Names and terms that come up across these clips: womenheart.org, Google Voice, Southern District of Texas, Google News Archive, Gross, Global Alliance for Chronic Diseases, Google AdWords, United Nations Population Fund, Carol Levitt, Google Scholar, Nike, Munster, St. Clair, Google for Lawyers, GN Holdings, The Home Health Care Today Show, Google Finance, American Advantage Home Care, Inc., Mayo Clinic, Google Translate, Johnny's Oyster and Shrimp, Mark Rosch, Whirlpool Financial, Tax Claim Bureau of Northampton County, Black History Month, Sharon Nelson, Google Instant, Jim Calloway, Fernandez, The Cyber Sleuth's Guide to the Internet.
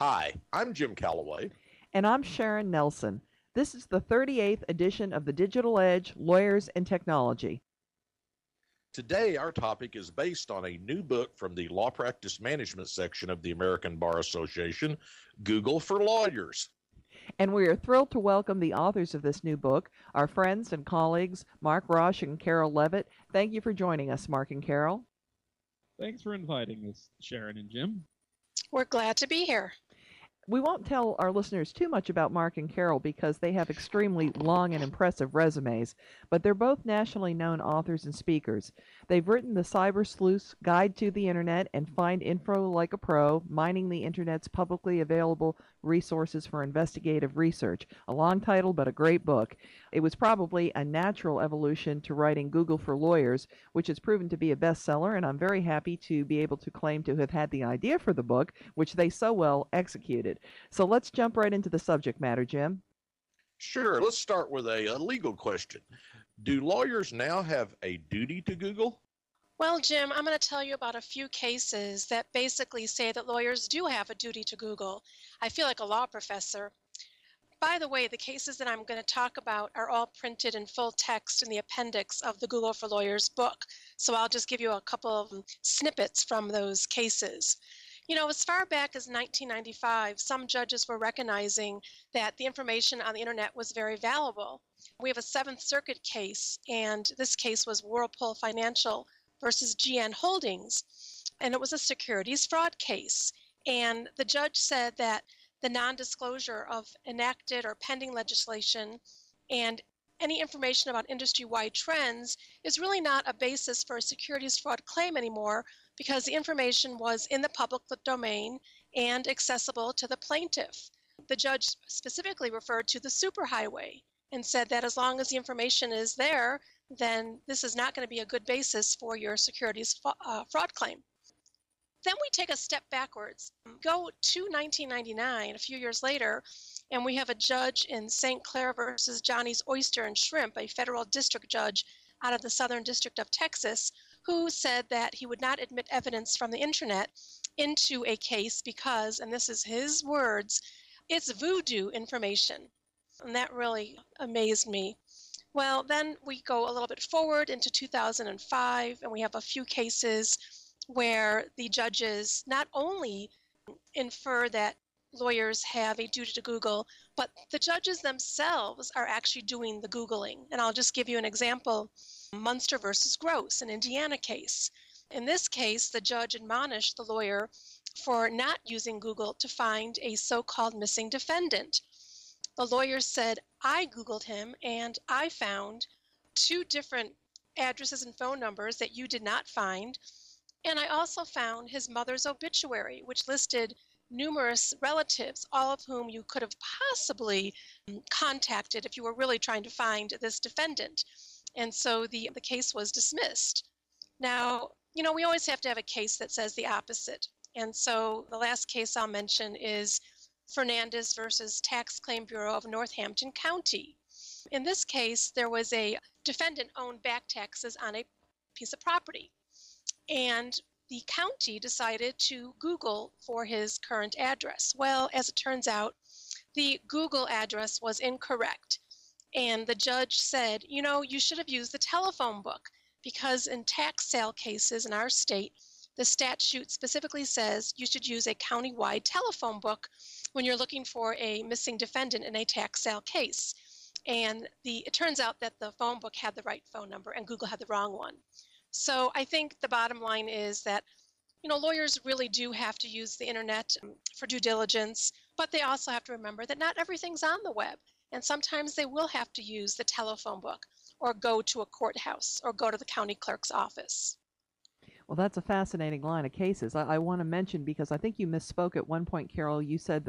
Hi, I'm Jim Calloway. And I'm Sharon Nelson. This is the 38th edition of the Digital Edge, Lawyers and Technology. Today, our topic is based on a new book from the Law Practice Management section of the American Bar Association, Google for Lawyers. And we are thrilled to welcome the authors of this new book, our friends and colleagues, Mark Rosch and Carol Levitt. Thank you for joining us, Mark and Carol. Thanks for inviting us, Sharon and Jim. We're glad to be here. We won't tell our listeners too much about Mark and Carol because they have extremely long and impressive resumes, but they're both nationally known authors and speakers. They've written The Cyber Sleuth's Guide to the Internet and Find Info Like a Pro, Mining the Internet's Publicly Available Resources for Investigative Research. A long title, but a great book. It was probably a natural evolution to writing Google for Lawyers, which has proven to be a bestseller, and I'm very happy to be able to claim to have had the idea for the book, which they so well executed. So let's jump right into the subject matter, Jim. Sure. Let's start with a legal question. Do lawyers now have a duty to Google? Well, Jim, I'm going to tell you about a few cases that basically say that lawyers do have a duty to Google. I feel like a law professor. By the way, the cases that I'm going to talk about are all printed in full text in the appendix of the Google for Lawyers book. So I'll just give you a couple of snippets from those cases. You know, as far back as 1995, some judges were recognizing that the information on the Internet was very valuable. We have a Seventh Circuit case, and this case was Whirlpool Financial versus GN Holdings, and it was a securities fraud case. And the judge said that the non-disclosure of enacted or pending legislation and any information about industry-wide trends is really not a basis for a securities fraud claim anymore, because the information was in the public domain and accessible to the plaintiff. The judge specifically referred to the superhighway and said that as long as the information is there, then this is not going to be a good basis for your securities fraud claim. Then we take a step backwards, go to 1999, a few years later, and we have a judge in St. Clair versus Johnny's Oyster and Shrimp, a federal district judge out of the Southern District of Texas, who said that he would not admit evidence from the Internet into a case because, and this is his words, it's voodoo information. And that really amazed me. Well, then we go a little bit forward into 2005, and we have a few cases where the judges not only infer that lawyers have a duty to Google, but the judges themselves are actually doing the Googling. And I'll just give you an example. Munster versus Gross, an Indiana case. In this case, the judge admonished the lawyer for not using Google to find a so-called missing defendant. The lawyer said, I Googled him and I found 2 different addresses and phone numbers that you did not find. And I also found his mother's obituary, which listed numerous relatives, all of whom you could have possibly contacted if you were really trying to find this defendant. And so the case was dismissed. Now, you know, we always have to have a case that says the opposite. And so the last case I'll mention is Fernandez versus Tax Claim Bureau of Northampton County. In this case, there was a defendant owed back taxes on a piece of property. And the county decided to Google for his current address. Well, as it turns out, the Google address was incorrect. And the judge said, you know, you should have used the telephone book, because in tax sale cases in our state, the statute specifically says you should use a countywide telephone book when you're looking for a missing defendant in a tax sale case. And it turns out that the phone book had the right phone number and Google had the wrong one. So I think the bottom line is that, you know, lawyers really do have to use the Internet for due diligence, but they also have to remember that not everything's on the web. And sometimes they will have to use the telephone book or go to a courthouse or go to the county clerk's office. Well, that's a fascinating line of cases. I want to mention, because I think you misspoke at one point, Carol. You said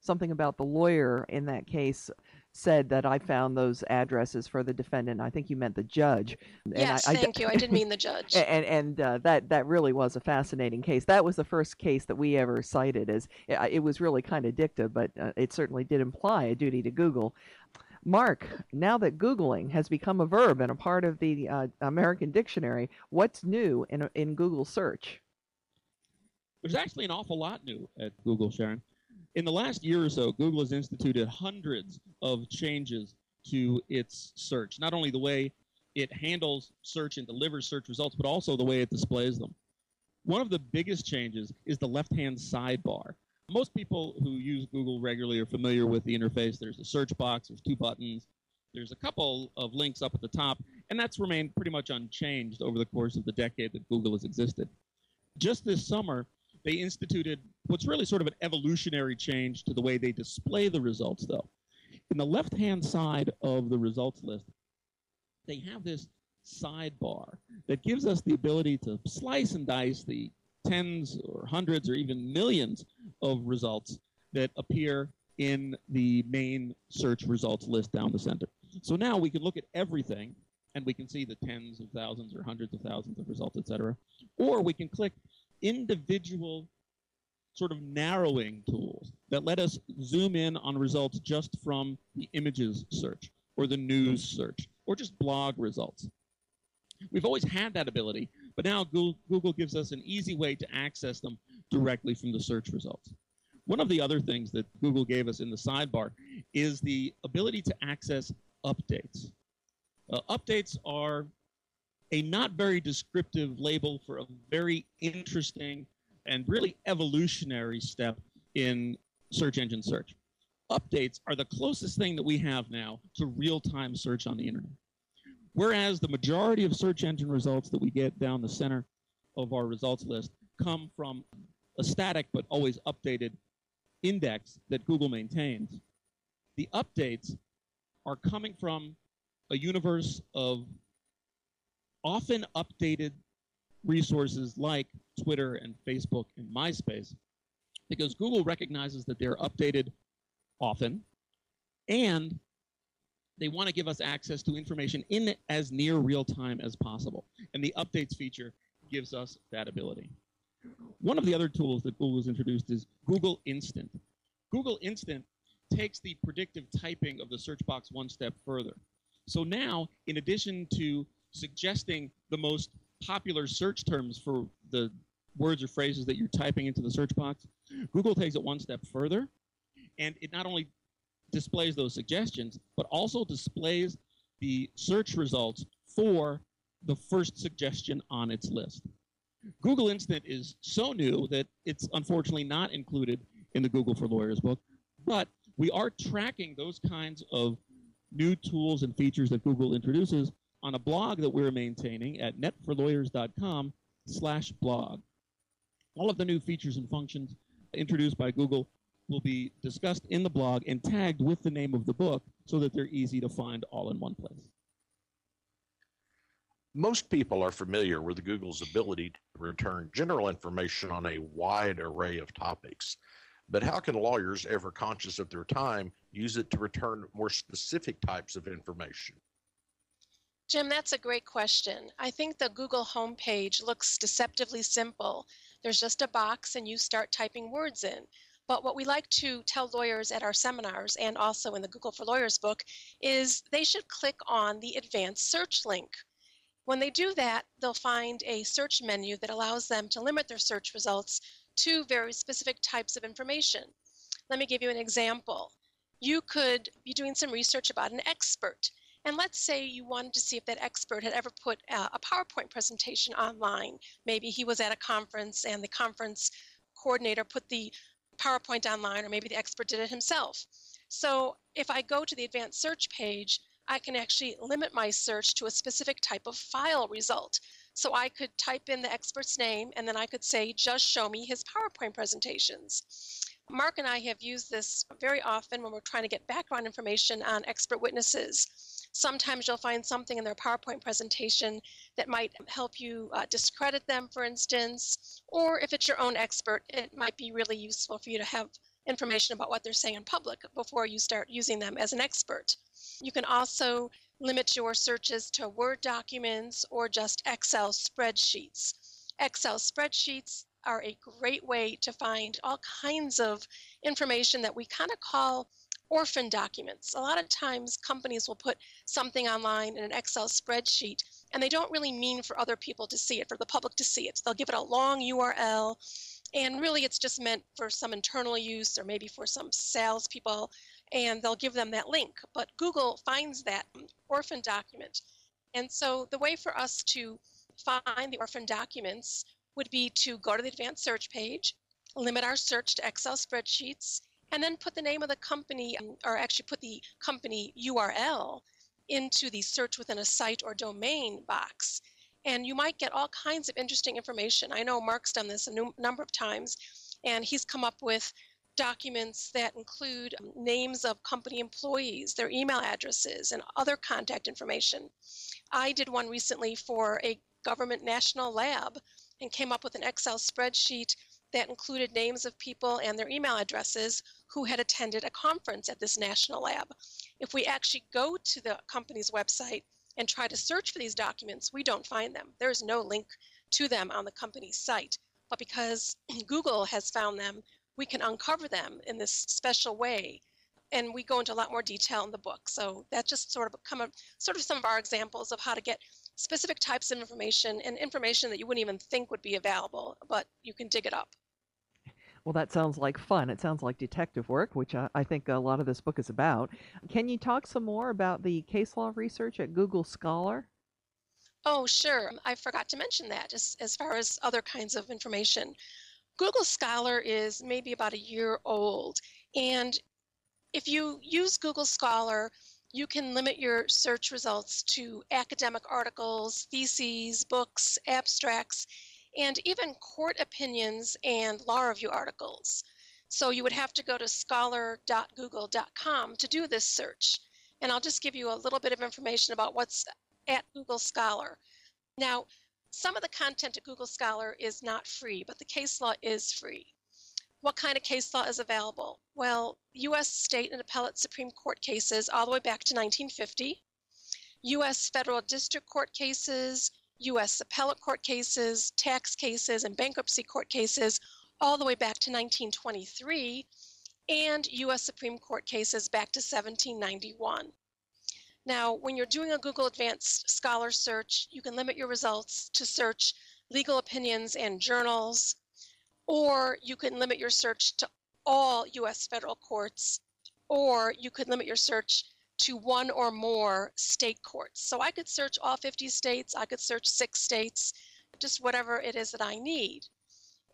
something about the lawyer in that case said that I found those addresses for the defendant. I think you meant the judge. Yes, and thank you. I didn't mean the judge. And that really was a fascinating case. That was the first case that we ever cited. As it was really kind of dicta, but it certainly did imply a duty to Google. Mark, now that Googling has become a verb and a part of the American dictionary, what's new in Google search? There's actually an awful lot new at Google, Sharon. In the last year or so, Google has instituted hundreds of changes to its search, not only the way it handles search and delivers search results, but also the way it displays them. One of the biggest changes is the left-hand sidebar. Most people who use Google regularly are familiar with the interface. There's a search box, there's two buttons, there's a couple of links up at the top, and that's remained pretty much unchanged over the course of the decade that Google has existed. Just this summer, they instituted what's really sort of an evolutionary change to the way they display the results, though. In the left-hand side of the results list, they have this sidebar that gives us the ability to slice and dice the tens or hundreds or even millions of results that appear in the main search results list down the center. So now we can look at everything and we can see the tens of thousands or hundreds of thousands of results, etc. Or we can click individual sort of narrowing tools that let us zoom in on results just from the images search or the news search or just blog results. We've always had that ability, but now Google gives us an easy way to access them directly from the search results. One of the other things that Google gave us in the sidebar is the ability to access updates. Updates are a not very descriptive label for a very interesting and really evolutionary step in search engine search. Updates are the closest thing that we have now to real-time search on the internet. Whereas the majority of search engine results that we get down the center of our results list come from a static but always updated index that Google maintains, the updates are coming from a universe of often updated resources like Twitter and Facebook and MySpace, because Google recognizes that they're updated often, and they want to give us access to information in as near real time as possible. And the updates feature gives us that ability. One of the other tools that Google has introduced is Google Instant. Google Instant takes the predictive typing of the search box one step further. So now, in addition to suggesting the most popular search terms for the words or phrases that you're typing into the search box, Google takes it one step further, and it not only displays those suggestions, but also displays the search results for the first suggestion on its list. Google Instant is so new that it's unfortunately not included in the Google for Lawyers book, but we are tracking those kinds of new tools and features that Google introduces on a blog that we're maintaining at netforlawyers.com/blog. All of the new features and functions introduced by Google will be discussed in the blog and tagged with the name of the book so that they're easy to find all in one place. Most people are familiar with Google's ability to return general information on a wide array of topics. But how can lawyers, ever conscious of their time, use it to return more specific types of information? Jim, that's a great question. I think the Google homepage looks deceptively simple. There's just a box and you start typing words in. But what we like to tell lawyers at our seminars and also in the Google for Lawyers book is they should click on the advanced search link. When they do that, they'll find a search menu that allows them to limit their search results to very specific types of information. Let me give you an example. You could be doing some research about an expert. And let's say you wanted to see if that expert had ever put a PowerPoint presentation online. Maybe he was at a conference and the conference coordinator put the PowerPoint online, or maybe the expert did it himself. So if I go to the advanced search page, I can actually limit my search to a specific type of file result. So I could type in the expert's name, and then I could say, just show me his PowerPoint presentations. Mark and I have used this very often when we're trying to get background information on expert witnesses. Sometimes you'll find something in their PowerPoint presentation that might help you discredit them, for instance, or if it's your own expert, it might be really useful for you to have information about what they're saying in public before you start using them as an expert. You can also limit your searches to Word documents or just Excel spreadsheets. Excel spreadsheets are a great way to find all kinds of information that we kind of call orphan documents. A lot of times companies will put something online in an Excel spreadsheet and they don't really mean for other people to see it, for the public to see it. So they'll give it a long URL And really, it's just meant for some internal use or maybe for some salespeople, and they'll give them that link. But Google finds that orphan document. And so the way for us to find the orphan documents would be to go to the advanced search page, limit our search to Excel spreadsheets, and then put the name of the company, or actually put the company URL into the search within a site or domain box. And you might get all kinds of interesting information. I know Mark's done this a number of times, and he's come up with documents that include names of company employees, their email addresses, and other contact information. I did one recently for a government national lab and came up with an Excel spreadsheet that included names of people and their email addresses who had attended a conference at this national lab. If we actually go to the company's website and try to search for these documents, we don't find them. There is no link to them on the company's site. But because Google has found them, we can uncover them in this special way. And we go into a lot more detail in the book. So that's just sort of some of our examples of how to get specific types of information and information that you wouldn't even think would be available, but you can dig it up. Well, that sounds like fun. It sounds like detective work, which I think a lot of this book is about. Can you talk some more about the case law research at Google Scholar? Oh, sure. I forgot to mention that, just as far as other kinds of information. Google Scholar is maybe about a year old. And if you use Google Scholar, you can limit your search results to academic articles, theses, books, abstracts, and even court opinions and law review articles. So you would have to go to scholar.google.com to do this search. And I'll just give you a little bit of information about what's at Google Scholar. Now, some of the content at Google Scholar is not free, but the case law is free. What kind of case law is available? Well, U.S. state and appellate Supreme Court cases all the way back to 1950, U.S. federal district court cases, U.S. appellate court cases, tax cases, and bankruptcy court cases all the way back to 1923, and U.S. Supreme Court cases back to 1791. Now, when you're doing a Google Advanced Scholar search, you can limit your results to search legal opinions and journals, or you can limit your search to all U.S. federal courts, or you could limit your search to one or more state courts. So I could search all 50 states, I could search 6 states, just whatever it is that I need.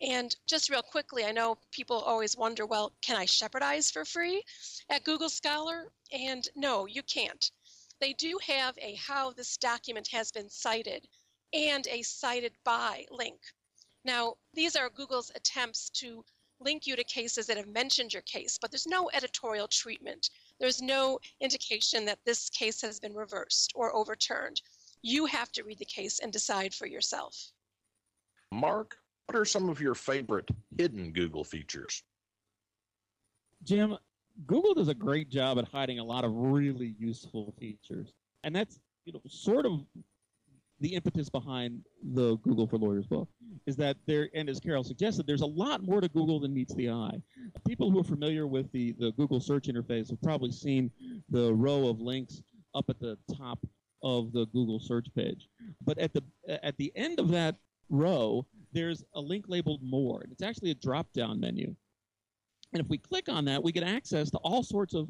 And just real quickly, I know people always wonder, well, can I shepherdize for free at Google Scholar? And no, you can't. They do have a how this document has been cited and a cited by link. Now, these are Google's attempts to link you to cases that have mentioned your case, but there's no editorial treatment. There's no indication that this case has been reversed or overturned. You have to read the case and decide for yourself. Mark, what are some of your favorite hidden Google features? Jim, Google does a great job at hiding a lot of really useful features. And that's, sort of the impetus behind the Google for Lawyers book, is that there, and as Carol suggested, there's a lot more to Google than meets the eye. People who are familiar with the Google search interface have probably seen the row of links up at the top of the Google search page. But at the end of that row, there's a link labeled More. And it's actually a drop-down menu. And if we click on that, we get access to all sorts of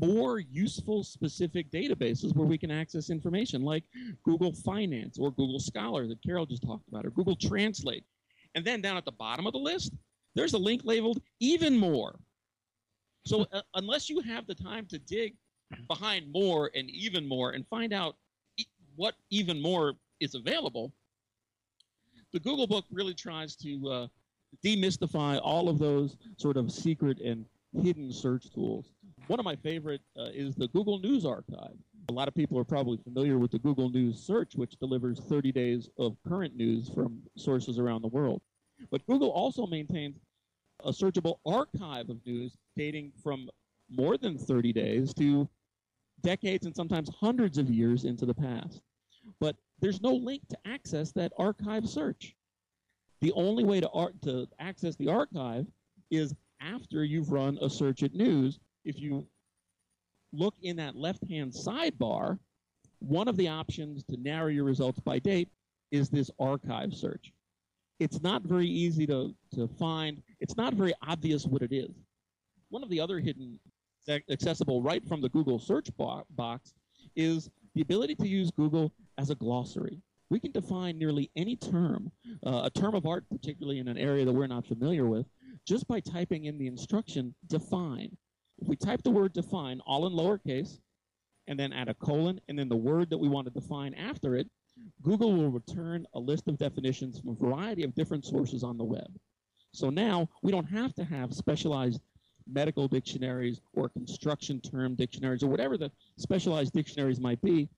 more useful specific databases where we can access information like Google Finance or Google Scholar that Carol just talked about, or Google Translate. And then down at the bottom of the list, there's a link labeled Even More. So unless you have the time to dig behind More and Even More and find out what Even More is available, the Google book really tries to demystify all of those sort of secret and hidden search tools. One of my favorite is the Google News Archive. A lot of people are probably familiar with the Google News Search, which delivers 30 days of current news from sources around the world. But Google also maintains a searchable archive of news dating from more than 30 days to decades and sometimes hundreds of years into the past. But there's no link to access that archive search. The only way to access the archive is after you've run a search at news. If you look in that left-hand sidebar, one of the options to narrow your results by date is this archive search. It's not very easy to find. It's not very obvious what it is. One of the other hidden accessible right from the Google search box is the ability to use Google as a glossary. We can define nearly any term, a term of art, particularly in an area that we're not familiar with, just by typing in the instruction define. If we type the word define all in lowercase and then add a colon and then the word that we want to define after it, Google will return a list of definitions from a variety of different sources on the web. So now we don't have to have specialized medical dictionaries or construction term dictionaries or whatever the specialized dictionaries might be.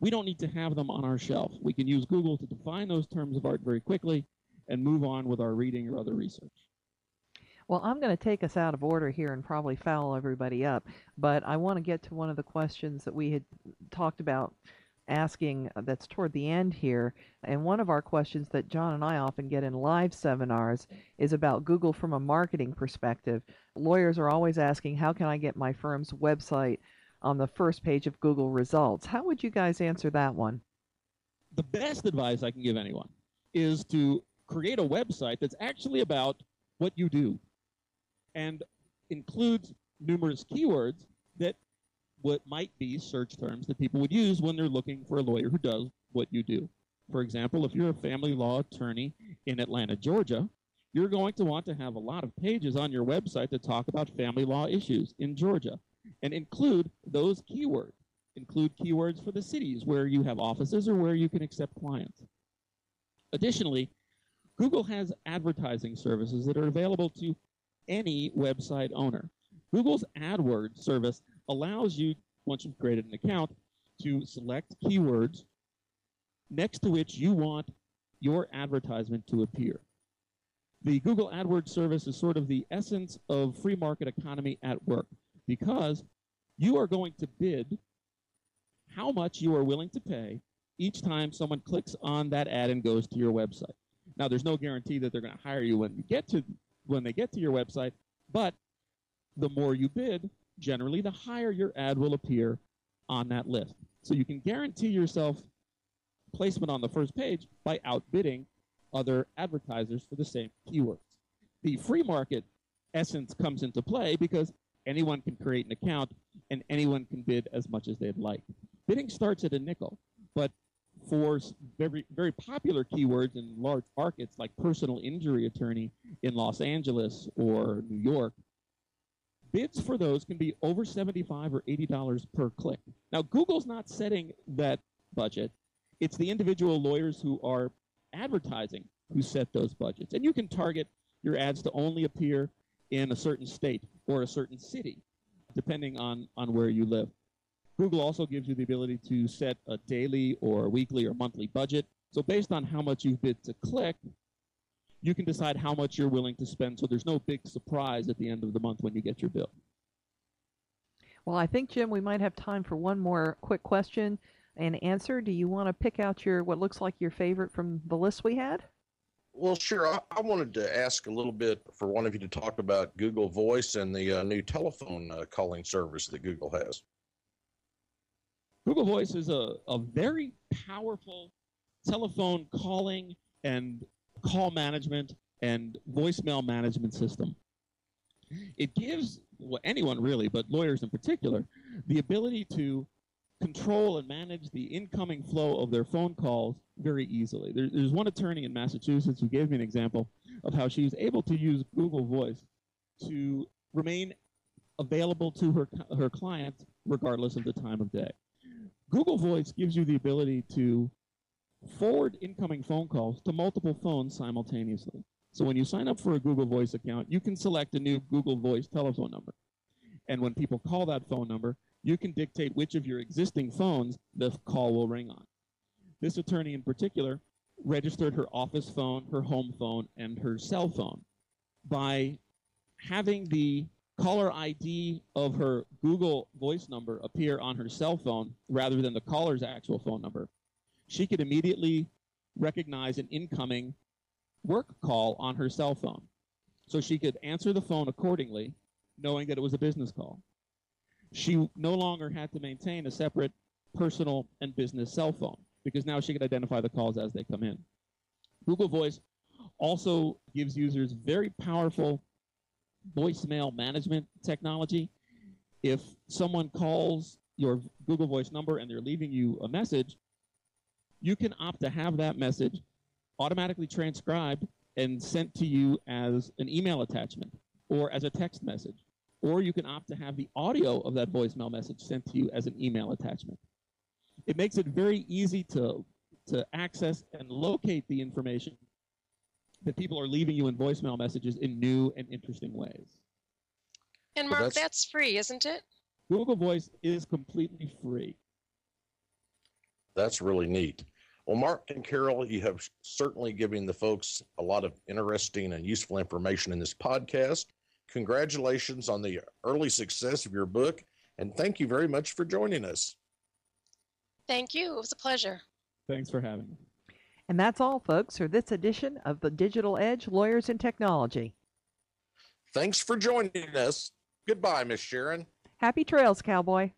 We don't need to have them on our shelf. We can use Google to define those terms of art very quickly and move on with our reading or other research. Well, I'm going to take us out of order here and probably foul everybody up, but I want to get to one of the questions that we had talked about asking that's toward the end here. And one of our questions that John and I often get in live seminars is about Google from a marketing perspective. Lawyers are always asking, how can I get my firm's website on the first page of Google results? How would you guys answer that one? The best advice I can give anyone is to create a website that's actually about what you do and includes numerous keywords that what might be search terms that people would use when they're looking for a lawyer who does what you do. For example, if you're a family law attorney in Atlanta, Georgia, you're going to want to have a lot of pages on your website that talk about family law issues in Georgia and include those keywords. Include keywords for the cities where you have offices or where you can accept clients. Additionally, Google has advertising services that are available to any website owner. Google's AdWords service allows you, once you've created an account, to select keywords next to which you want your advertisement to appear. The Google AdWords service is sort of the essence of free market economy at work, because you are going to bid how much you are willing to pay each time someone clicks on that ad and goes to your website. Now, there's no guarantee that they're going to hire you when they get to your website, but the more you bid, generally, the higher your ad will appear on that list. So you can guarantee yourself placement on the first page by outbidding other advertisers for the same keywords. The free market essence comes into play because anyone can create an account and anyone can bid as much as they'd like. Bidding starts at $0.05, but for very, very popular keywords in large markets like personal injury attorney in Los Angeles or New York, bids for those can be over $75 or $80 per click. Now, Google's not setting that budget. It's the individual lawyers who are advertising who set those budgets. And you can target your ads to only appear in a certain state or a certain city, depending on where you live. Google also gives you the ability to set a daily or weekly or monthly budget. So based on how much you've bid to click, you can decide how much you're willing to spend, so there's no big surprise at the end of the month when you get your bill. Well, I think, Jim, we might have time for one more quick question and answer. Do you want to pick out what looks like your favorite from the list we had? Well, sure. I wanted to ask a little bit for one of you to talk about Google Voice and the new telephone calling service that Google has. Google Voice is a very powerful telephone calling and call management and voicemail management system. It gives anyone really, but lawyers in particular, the ability to control and manage the incoming flow of their phone calls very easily. There's one attorney in Massachusetts who gave me an example of how she was able to use Google Voice to remain available to her clients regardless of the time of day. Google Voice gives you the ability to forward incoming phone calls to multiple phones simultaneously. So when you sign up for a Google Voice account, you can select a new Google Voice telephone number. And when people call that phone number, you can dictate which of your existing phones the call will ring on. This attorney in particular registered her office phone, her home phone, and her cell phone. By having the caller ID of her Google Voice number appear on her cell phone rather than the caller's actual phone number, she could immediately recognize an incoming work call on her cell phone. So she could answer the phone accordingly, knowing that it was a business call. She no longer had to maintain a separate personal and business cell phone because now she could identify the calls as they come in. Google Voice Also gives users very powerful voicemail management technology. If someone calls your Google Voice number and they're leaving you a message, you can opt to have that message automatically transcribed and sent to you as an email attachment or as a text message. Or you can opt to have the audio of that voicemail message sent to you as an email attachment. It makes it very easy to access and locate the information that people are leaving you in voicemail messages in new and interesting ways. And Mark, that's free, isn't it? Google Voice is completely free. That's really neat. Well, Mark and Carol, you have certainly given the folks a lot of interesting and useful information in this podcast. Congratulations on the early success of your book, and thank you very much for joining us. Thank you. It was a pleasure. Thanks for having me. And that's all, folks, for this edition of The Digital Edge, Lawyers and Technology. Thanks for joining us. Goodbye, Miss Sharon. Happy trails, cowboy.